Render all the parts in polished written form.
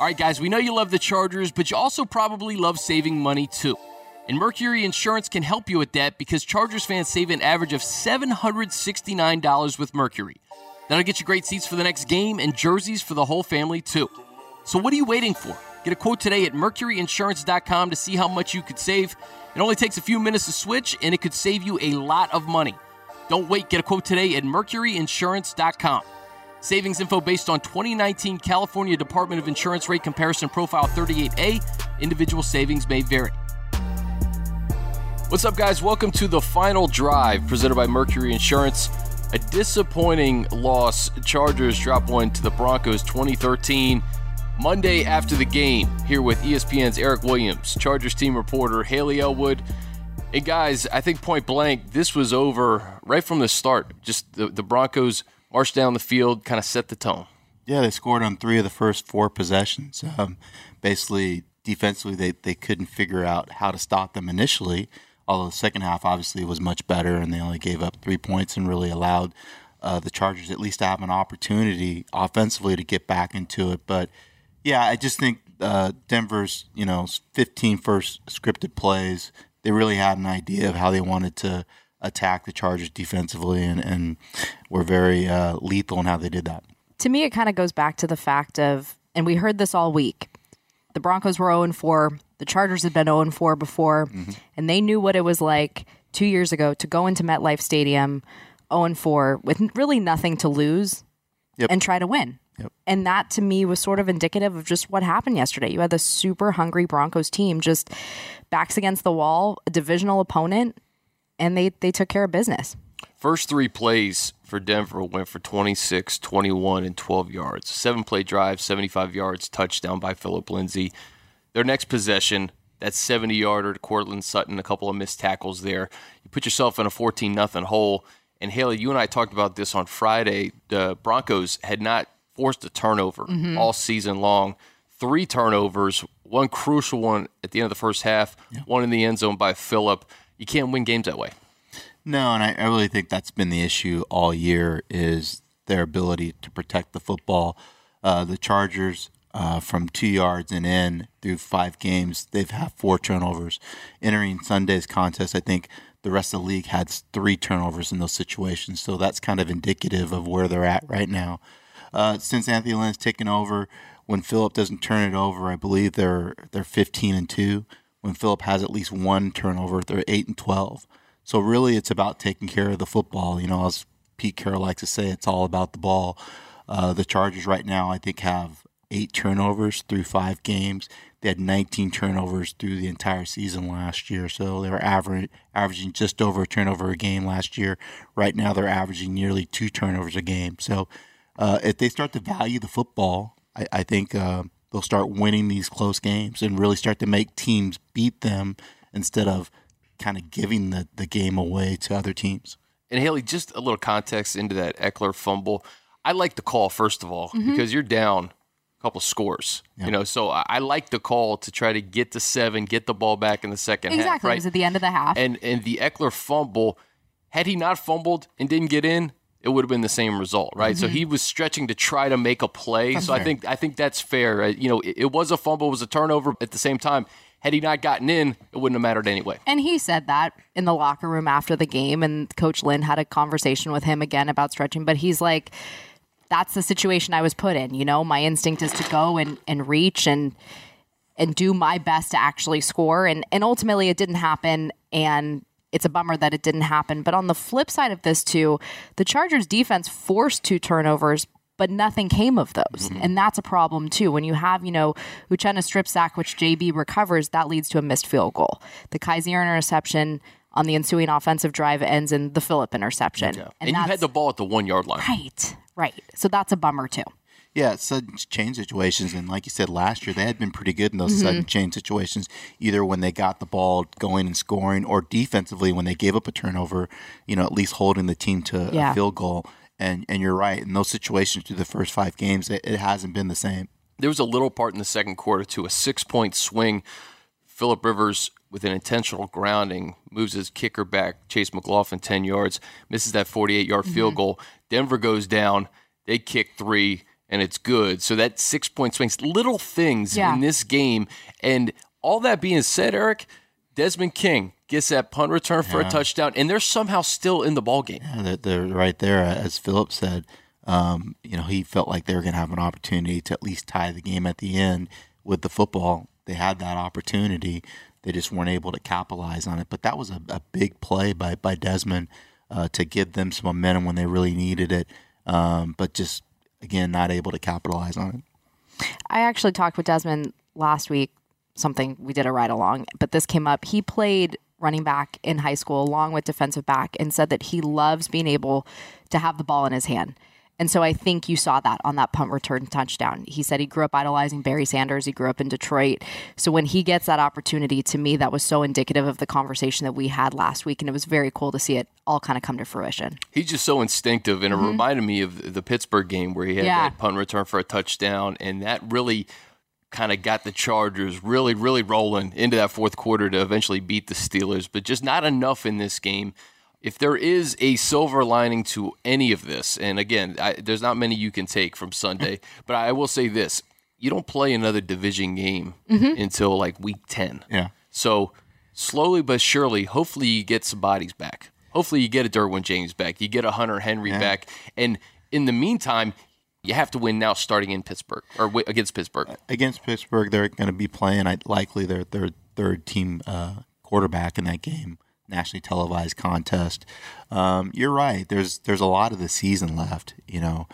All right, guys, we know you love the Chargers, but you also probably love saving money too. And Mercury Insurance can help you with that because Chargers fans save an average of $769 with Mercury. That'll get you great seats for the next game and jerseys for the whole family too. So what are you waiting for? Get a quote today at mercuryinsurance.com to see how much you could save. It only takes a few minutes to switch, and it could save you a lot of money. Don't wait. Get a quote today at mercuryinsurance.com. Savings info based on 2019 California Department of Insurance Rate Comparison Profile 38A. Individual savings may vary. What's up, guys? Welcome to The Final Drive, presented by Mercury Insurance. A disappointing loss. Chargers drop one to the Broncos 2013. Monday after the game, here with ESPN's Eric Williams, Chargers team reporter Haley Elwood. And guys, I think point blank, this was over right from the start. Just the Broncos marched down the field, kind of set the tone. Yeah, they scored on three of the first four possessions. Basically, defensively, they couldn't figure out how to stop them initially, although the second half obviously was much better, and they only gave up 3 points and really allowed the Chargers at least to have an opportunity offensively to get back into it. But yeah, I just think Denver's, 15 first scripted plays, they really had an idea of how they wanted to attack the Chargers defensively and were very lethal in how they did that. To me, it kind of goes back to the fact of, and we heard this all week, the Broncos were 0-4, the Chargers had been 0-4 before, and they knew what it was like 2 years ago to go into MetLife Stadium 0-4 with really nothing to lose and try to win. Yep. And that, to me, was sort of indicative of just what happened yesterday. You had this super hungry Broncos team, just backs against the wall, a divisional opponent, and they took care of business. First three plays for Denver went for 26, 21, and 12 yards. 7-play drive, 75 yards, touchdown by Phillip Lindsay. Their next possession, that 70-yarder to Cortland Sutton, a couple of missed tackles there. You put yourself in a 14-0 hole. And, Haley, you and I talked about this on Friday. The Broncos had not forced a turnover all season long. 3 turnovers, one crucial one at the end of the first half, one in the end zone by Phillip. You can't win games that way. No, and I really think that's been the issue all year is their ability to protect the football. The Chargers, from 2 yards and in through 5 games, they've had 4 turnovers. Entering Sunday's contest, I think the rest of the league had 3 turnovers in those situations. So that's kind of indicative of where they're at right now. Since Anthony Lynn's taken over, when Phillip doesn't turn it over, I believe they're 15-2. When Phillip has at least 1 turnover, they're 8-12. So really, it's about taking care of the football. As Pete Carroll likes to say, it's all about the ball. The Chargers right now, I think, have 8 turnovers through 5 games. They had 19 turnovers through the entire season last year. So they were averaging just over a turnover a game last year. Right now, they're averaging nearly 2 turnovers a game. So if they start to value the football, I think they'll start winning these close games and really start to make teams beat them instead of kind of giving the game away to other teams. And, Haley, just a little context into that Eckler fumble. I like the call, first of all, because you're down a couple scores. Yeah. So I like the call to try to get to 7, get the ball back in the second half. Exactly. Right? It was at the end of the half. And the Eckler fumble, had he not fumbled and didn't get in, it would have been the same result, right? So he was stretching to try to make a play. That's fair. I think that's fair. Right? It was a fumble, it was a turnover. At the same time, had he not gotten in, it wouldn't have mattered anyway. And he said that in the locker room after the game, and Coach Lynn had a conversation with him again about stretching. But he's like, that's the situation I was put in. My instinct is to go and reach and do my best to actually score. And ultimately, it didn't happen. And it's a bummer that it didn't happen. But on the flip side of this, too, the Chargers defense forced 2 turnovers, but nothing came of those. And that's a problem, too. When you have, Uchenna strip sack, which JB recovers, that leads to a missed field goal. The Kaiser interception on the ensuing offensive drive ends in the Phillip interception. Yeah. And you had the ball at the 1-yard line. Right. So that's a bummer, too. Yeah, sudden change situations, and like you said, last year they had been pretty good in those sudden change situations, either when they got the ball going and scoring or defensively when they gave up a turnover, at least holding the team to a field goal. And you're right, in those situations through the first 5 games, it hasn't been the same. There was a little part in the second quarter to a 6-point swing. Philip Rivers, with an intentional grounding, moves his kicker back, Chase McLaughlin, 10 yards, misses that 48-yard field goal. Denver goes down. They kick 3. and it's good. So that 6-point swings, little things in this game. And all that being said, Eric, Desmond King gets that punt return for a touchdown, and they're somehow still in the ballgame. Yeah, they're right there, as Phillip said. You know, he felt like they were going to have an opportunity to at least tie the game at the end with the football. They had that opportunity. They just weren't able to capitalize on it. But that was a big play by Desmond to give them some momentum when they really needed it. But just, again, not able to capitalize on it. I actually talked with Desmond last week, something we did a ride-along, but this came up. He played running back in high school along with defensive back and said that he loves being able to have the ball in his hand. And so I think you saw that on that punt return touchdown. He said he grew up idolizing Barry Sanders. He grew up in Detroit. So when he gets that opportunity, to me, that was so indicative of the conversation that we had last week. And it was very cool to see it all kind of come to fruition. He's just so instinctive. And it reminded me of the Pittsburgh game where he had that punt return for a touchdown. And that really kind of got the Chargers really, really rolling into that fourth quarter to eventually beat the Steelers. But just not enough in this game. If there is a silver lining to any of this, and again, there's not many you can take from Sunday, but I will say this. You don't play another division game until like week 10. Yeah. So slowly but surely, hopefully you get some bodies back. Hopefully you get a Derwin James back. You get a Hunter Henry back. And in the meantime, you have to win now starting in Pittsburgh, or against Pittsburgh. Against Pittsburgh, they're going to be playing likely their third-team quarterback in that game. Nationally televised contest. You're right. There's a lot of the season left. You know,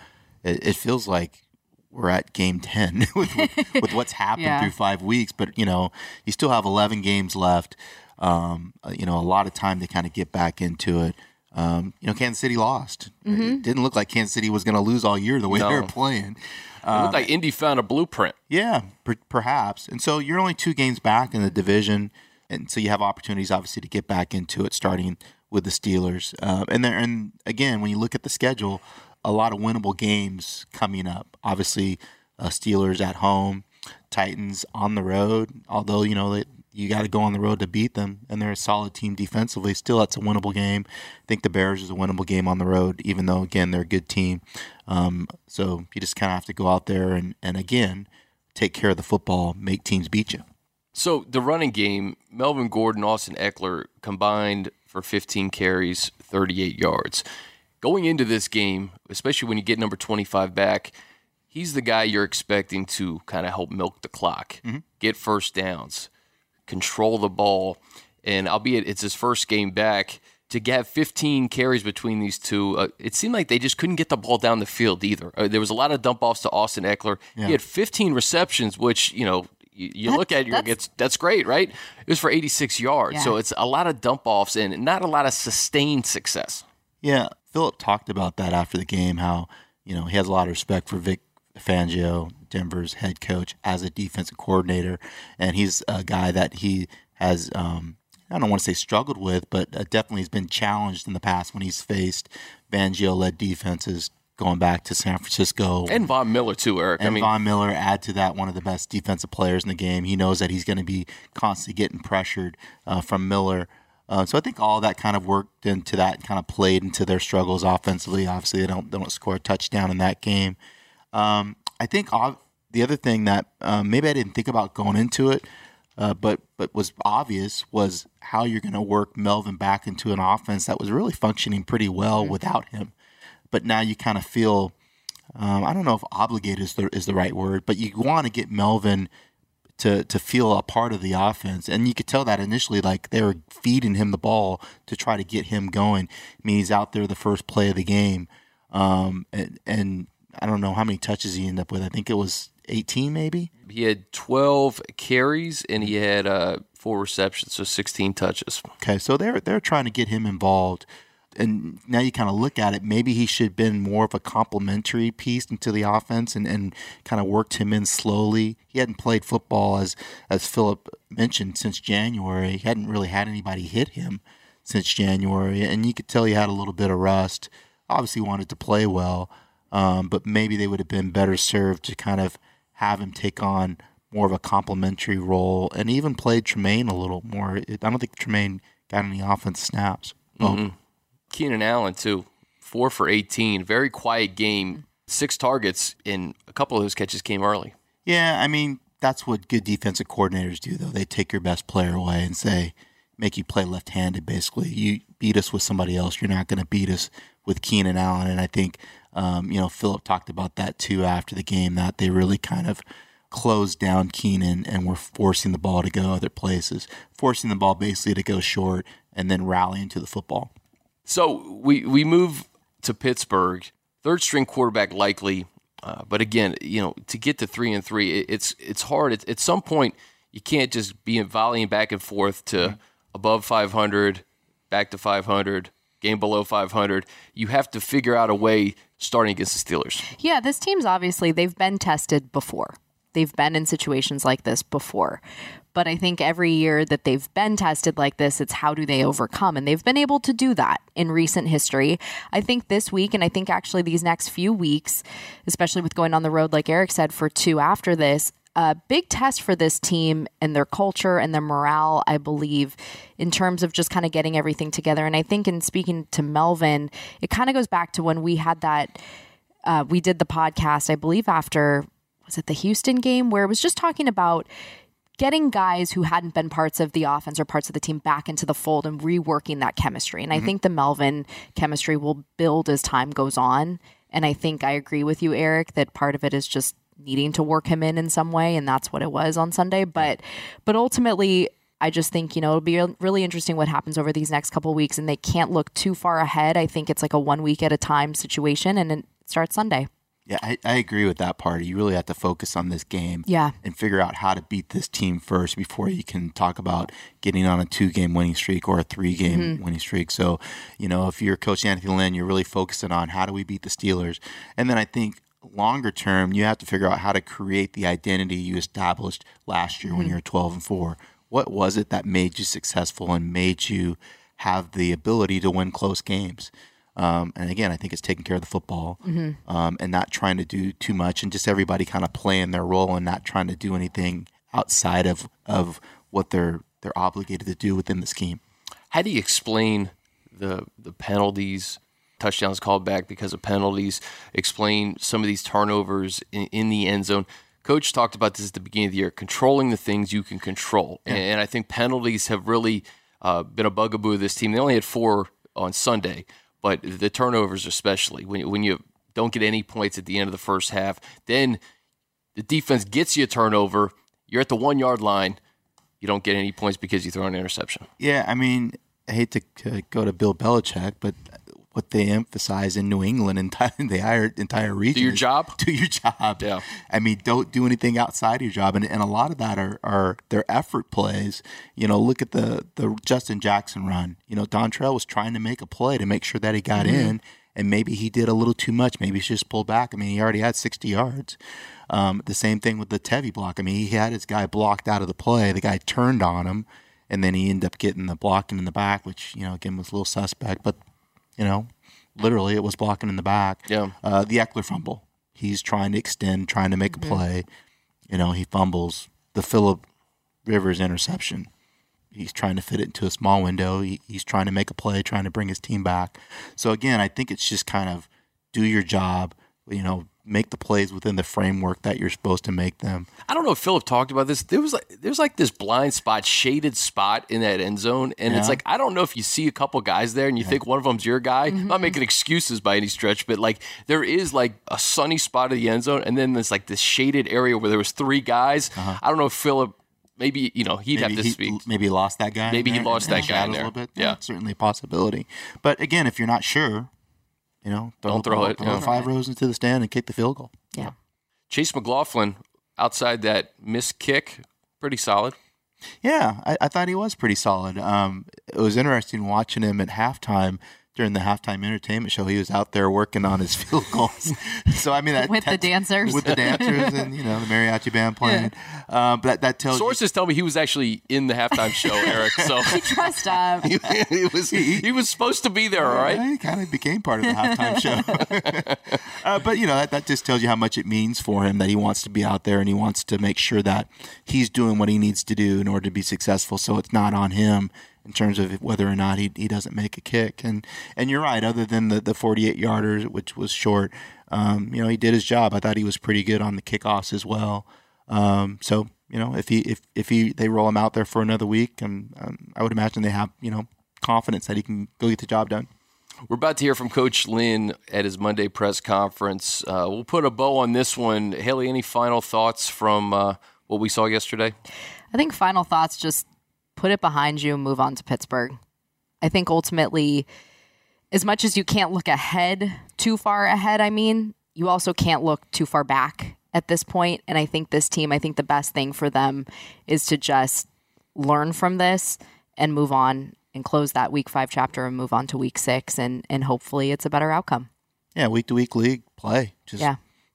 it feels like we're at game 10 with what's happened through 5 weeks. But you know, you still have 11 games left. You know, a lot of time to kind of get back into it. You know, Kansas City lost. It didn't look like Kansas City was going to lose all year the way they were playing. It looked like Indy found a blueprint. Yeah, perhaps. And so you're only 2 games back in the division. And so you have opportunities, obviously, to get back into it, starting with the Steelers. And again, when you look at the schedule, a lot of winnable games coming up. Obviously, Steelers at home, Titans on the road, although, you know, you got to go on the road to beat them, and they're a solid team defensively. Still, that's a winnable game. I think the Bears is a winnable game on the road, even though, again, they're a good team. So you just kind of have to go out there and, again, take care of the football, make teams beat you. So the running game, Melvin Gordon, Austin Eckler combined for 15 carries, 38 yards. Going into this game, especially when you get number 25 back, he's the guy you're expecting to kind of help milk the clock, get first downs, control the ball. And albeit it's his first game back, to have 15 carries between these two, it seemed like they just couldn't get the ball down the field either. There was a lot of dump-offs to Austin Eckler. Yeah. He had 15 receptions, which, you know, you look at it, that's great, right? It was for 86 yards. Yeah. So it's a lot of dump-offs and not a lot of sustained success. Yeah, Phillip talked about that after the game, how, you know, he has a lot of respect for Vic Fangio, Denver's head coach, as a defensive coordinator. And he's a guy that he has, I don't want to say struggled with, but definitely has been challenged in the past when he's faced Fangio-led defenses, going back to San Francisco. And Von Miller, too, Eric. And Von Miller, add to that, one of the best defensive players in the game. He knows that he's going to be constantly getting pressured from Miller. So I think all that kind of worked into that, kind of played into their struggles offensively. Obviously, they don't score a touchdown in that game. I think the other thing that maybe I didn't think about going into it, but was obvious, was how you're going to work Melvin back into an offense that was really functioning pretty well without him. But now you kind of feel, I don't know if obligated is the right word, but you want to get Melvin to feel a part of the offense. And you could tell that initially, like they were feeding him the ball to try to get him going. I mean, he's out there the first play of the game. And I don't know how many touches he ended up with. I think it was 18 maybe. He had 12 carries and he had 4 receptions, so 16 touches. Okay, so they're trying to get him involved. And now you kind of look at it, maybe he should have been more of a complementary piece into the offense and kind of worked him in slowly. He hadn't played football, as Phillip mentioned, since January. He hadn't really had anybody hit him since January. And you could tell he had a little bit of rust. Obviously wanted to play well, but maybe they would have been better served to kind of have him take on more of a complementary role and even played Tremaine a little more. I don't think Tremaine got any offense snaps. Keenan Allen, too, 4 for 18, very quiet game, 6 targets in a couple of those catches came early. Yeah, I mean, that's what good defensive coordinators do, though. They take your best player away and say, make you play left-handed, basically. You beat us with somebody else. You're not going to beat us with Keenan Allen. And I think, Philip talked about that, too, after the game, that they really kind of closed down Keenan and were forcing the ball to go other places, forcing the ball basically to go short and then rallying to the football. So we move to Pittsburgh, third-string quarterback likely. But again, to get to 3-3, it's hard. At some point, you can't just be volleying back and forth to above 500, back to 500, game below 500. You have to figure out a way starting against the Steelers. Yeah, this team's obviously, they've been tested before. They've been in situations like this before. But I think every year that they've been tested like this, it's how do they overcome? And they've been able to do that in recent history. I think this week, and I think actually these next few weeks, especially with going on the road, like Eric said, for two after this, a big test for this team and their culture and their morale, I believe, in terms of just kind of getting everything together. And I think in speaking to Melvin, it kind of goes back to when we had that, we did the podcast, I believe after, was it the Houston game, where it was just talking about getting guys who hadn't been parts of the offense or parts of the team back into the fold and reworking that chemistry. And I think the Melvin chemistry will build as time goes on. And I think I agree with you, Eric, that part of it is just needing to work him in some way. And that's what it was on Sunday. But ultimately, I just think, it'll be really interesting what happens over these next couple of weeks. And they can't look too far ahead. I think it's like a 1 week at a time situation. And it starts Sunday. Yeah, I agree with that part. You really have to focus on this game and figure out how to beat this team first before you can talk about getting on a 2-game winning streak or a 3-game winning streak. So, if you're Coach Anthony Lynn, you're really focusing on how do we beat the Steelers. And then I think longer term, you have to figure out how to create the identity you established last year when you were 12-4. What was it that made you successful and made you have the ability to win close games? And again, I think it's taking care of the football and not trying to do too much and just everybody kind of playing their role and not trying to do anything outside of what they're obligated to do within the scheme. How do you explain the penalties, touchdowns called back because of penalties, explain some of these turnovers in the end zone? Coach talked about this at the beginning of the year, controlling the things you can control. Yeah. And I think penalties have really been a bugaboo of this team. They only had 4 on Sunday. But the turnovers especially, when you don't get any points at the end of the first half, then the defense gets you a turnover, you're at the 1-yard line, you don't get any points because you throw an interception. Yeah, I mean, I hate to go to Bill Belichick, but what they emphasize in New England and the entire region. Do your job? Do your job. Yeah. I mean, don't do anything outside of your job. And a lot of that are their effort plays. Look at the Justin Jackson run. Dontrell was trying to make a play to make sure that he got in, and maybe he did a little too much. Maybe he should just pull back. I mean, he already had 60 yards. The same thing with the Tevy block. I mean, he had his guy blocked out of the play. The guy turned on him, and then he ended up getting the blocking in the back, which, again, was a little suspect. But literally it was blocking in the back. Yeah. The Eckler fumble. He's trying to extend, trying to make a play. He fumbles. The Philip Rivers interception. He's trying to fit it into a small window. He's trying to make a play, trying to bring his team back. So, again, I think it's just kind of do your job, make the plays within the framework that you're supposed to make them. I don't know if Philip talked about this. There's like this blind spot, shaded spot in that end zone. And it's like, I don't know if you see a couple guys there and you think one of them's your guy. I'm not making excuses by any stretch, but like there is like a sunny spot in the end zone. And then there's like this shaded area where there was 3 guys. I don't know if Philip, maybe, he'd have to speak. Maybe he lost that guy. Maybe he lost that guy in there. A little bit. Yeah. That's certainly a possibility. But again, if you're not sure, don't throw it. Throw 5 rows into the stand and kick the field goal. Yeah. Chase McLaughlin, outside that missed kick, pretty solid. Yeah, I thought he was pretty solid. It was interesting watching him at halftime during the halftime entertainment show. He was out there working on his field goals. So, I mean, with the dancers and, the mariachi band playing. Yeah. But that tells sources tell me he was actually in the halftime show, Eric. So he dressed up. He was supposed to be there, all right? He kind of became part of the halftime show. But, that just tells you how much it means for him that he wants to be out there and he wants to make sure that he's doing what he needs to do in order to be successful. So it's not on him in terms of whether or not he doesn't make a kick. And you're right, other than the 48-yarder, which was short, you know, he did his job. I thought he was pretty good on the kickoffs as well. So, you know, if they roll him out there for another week, and I would imagine they have, you know, confidence that he can go get the job done. We're about to hear from Coach Lynn at his Monday press conference. We'll put a bow on this one. Haley, any final thoughts from what we saw yesterday? I think final thoughts, just put it behind you and move on to Pittsburgh. I think ultimately, as much as you can't look ahead, too far ahead, I mean, you also can't look too far back at this point. And I think this team, I think the best thing for them is to just learn from this and move on, and close that week 5 chapter and move on to week 6, and hopefully it's a better outcome. Yeah, week to week league play. Just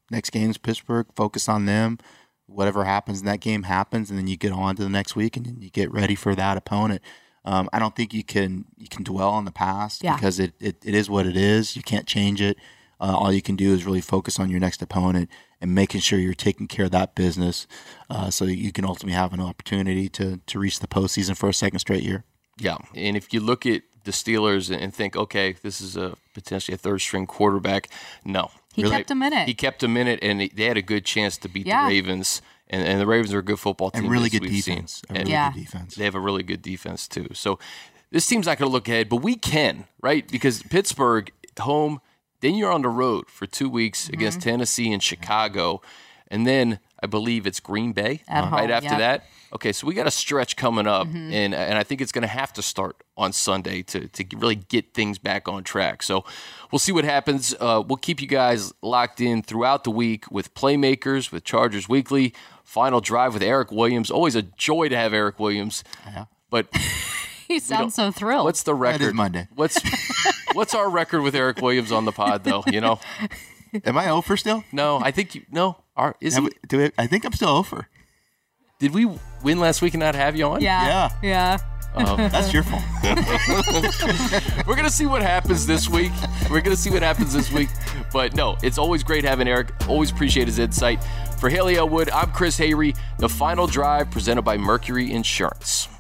next game's Pittsburgh, focus on them. Whatever happens in that game happens, and then you get on to the next week and then you get ready for that opponent. I don't think you can dwell on the past because it is what it is. You can't change it. All you can do is really focus on your next opponent and making sure you're taking care of that business so you can ultimately have an opportunity to reach the postseason for a second straight year. Yeah, and if you look at the Steelers and think, okay, this is potentially a third-string quarterback, no. He really kept him in it. He kept him in it, and they had a good chance to beat the Ravens. And the Ravens are a good football team. And really good defense. Good defense. They have a really good defense, too. So this team's not going to look ahead, but we can, right? Because Pittsburgh, home, then you're on the road for 2 weeks against Tennessee and Chicago. And then I believe it's Green Bay after that. Okay, so we got a stretch coming up, and I think it's going to have to start on Sunday to really get things back on track. So we'll see what happens. We'll keep you guys locked in throughout the week with Playmakers, with Chargers Weekly, Final Drive with Eric Williams. Always a joy to have Eric Williams. Yeah. But he sounds so thrilled. What's the record? That is Monday. What's our record with Eric Williams on the pod, though? You know, am I over still? No, I think I think I'm still over. Did we win last week and not have you on? Yeah. That's your fault. We're going to see what happens this week. But, no, it's always great having Eric. Always appreciate his insight. For Haley Elwood, I'm Chris Haery. The Final Drive presented by Mercury Insurance.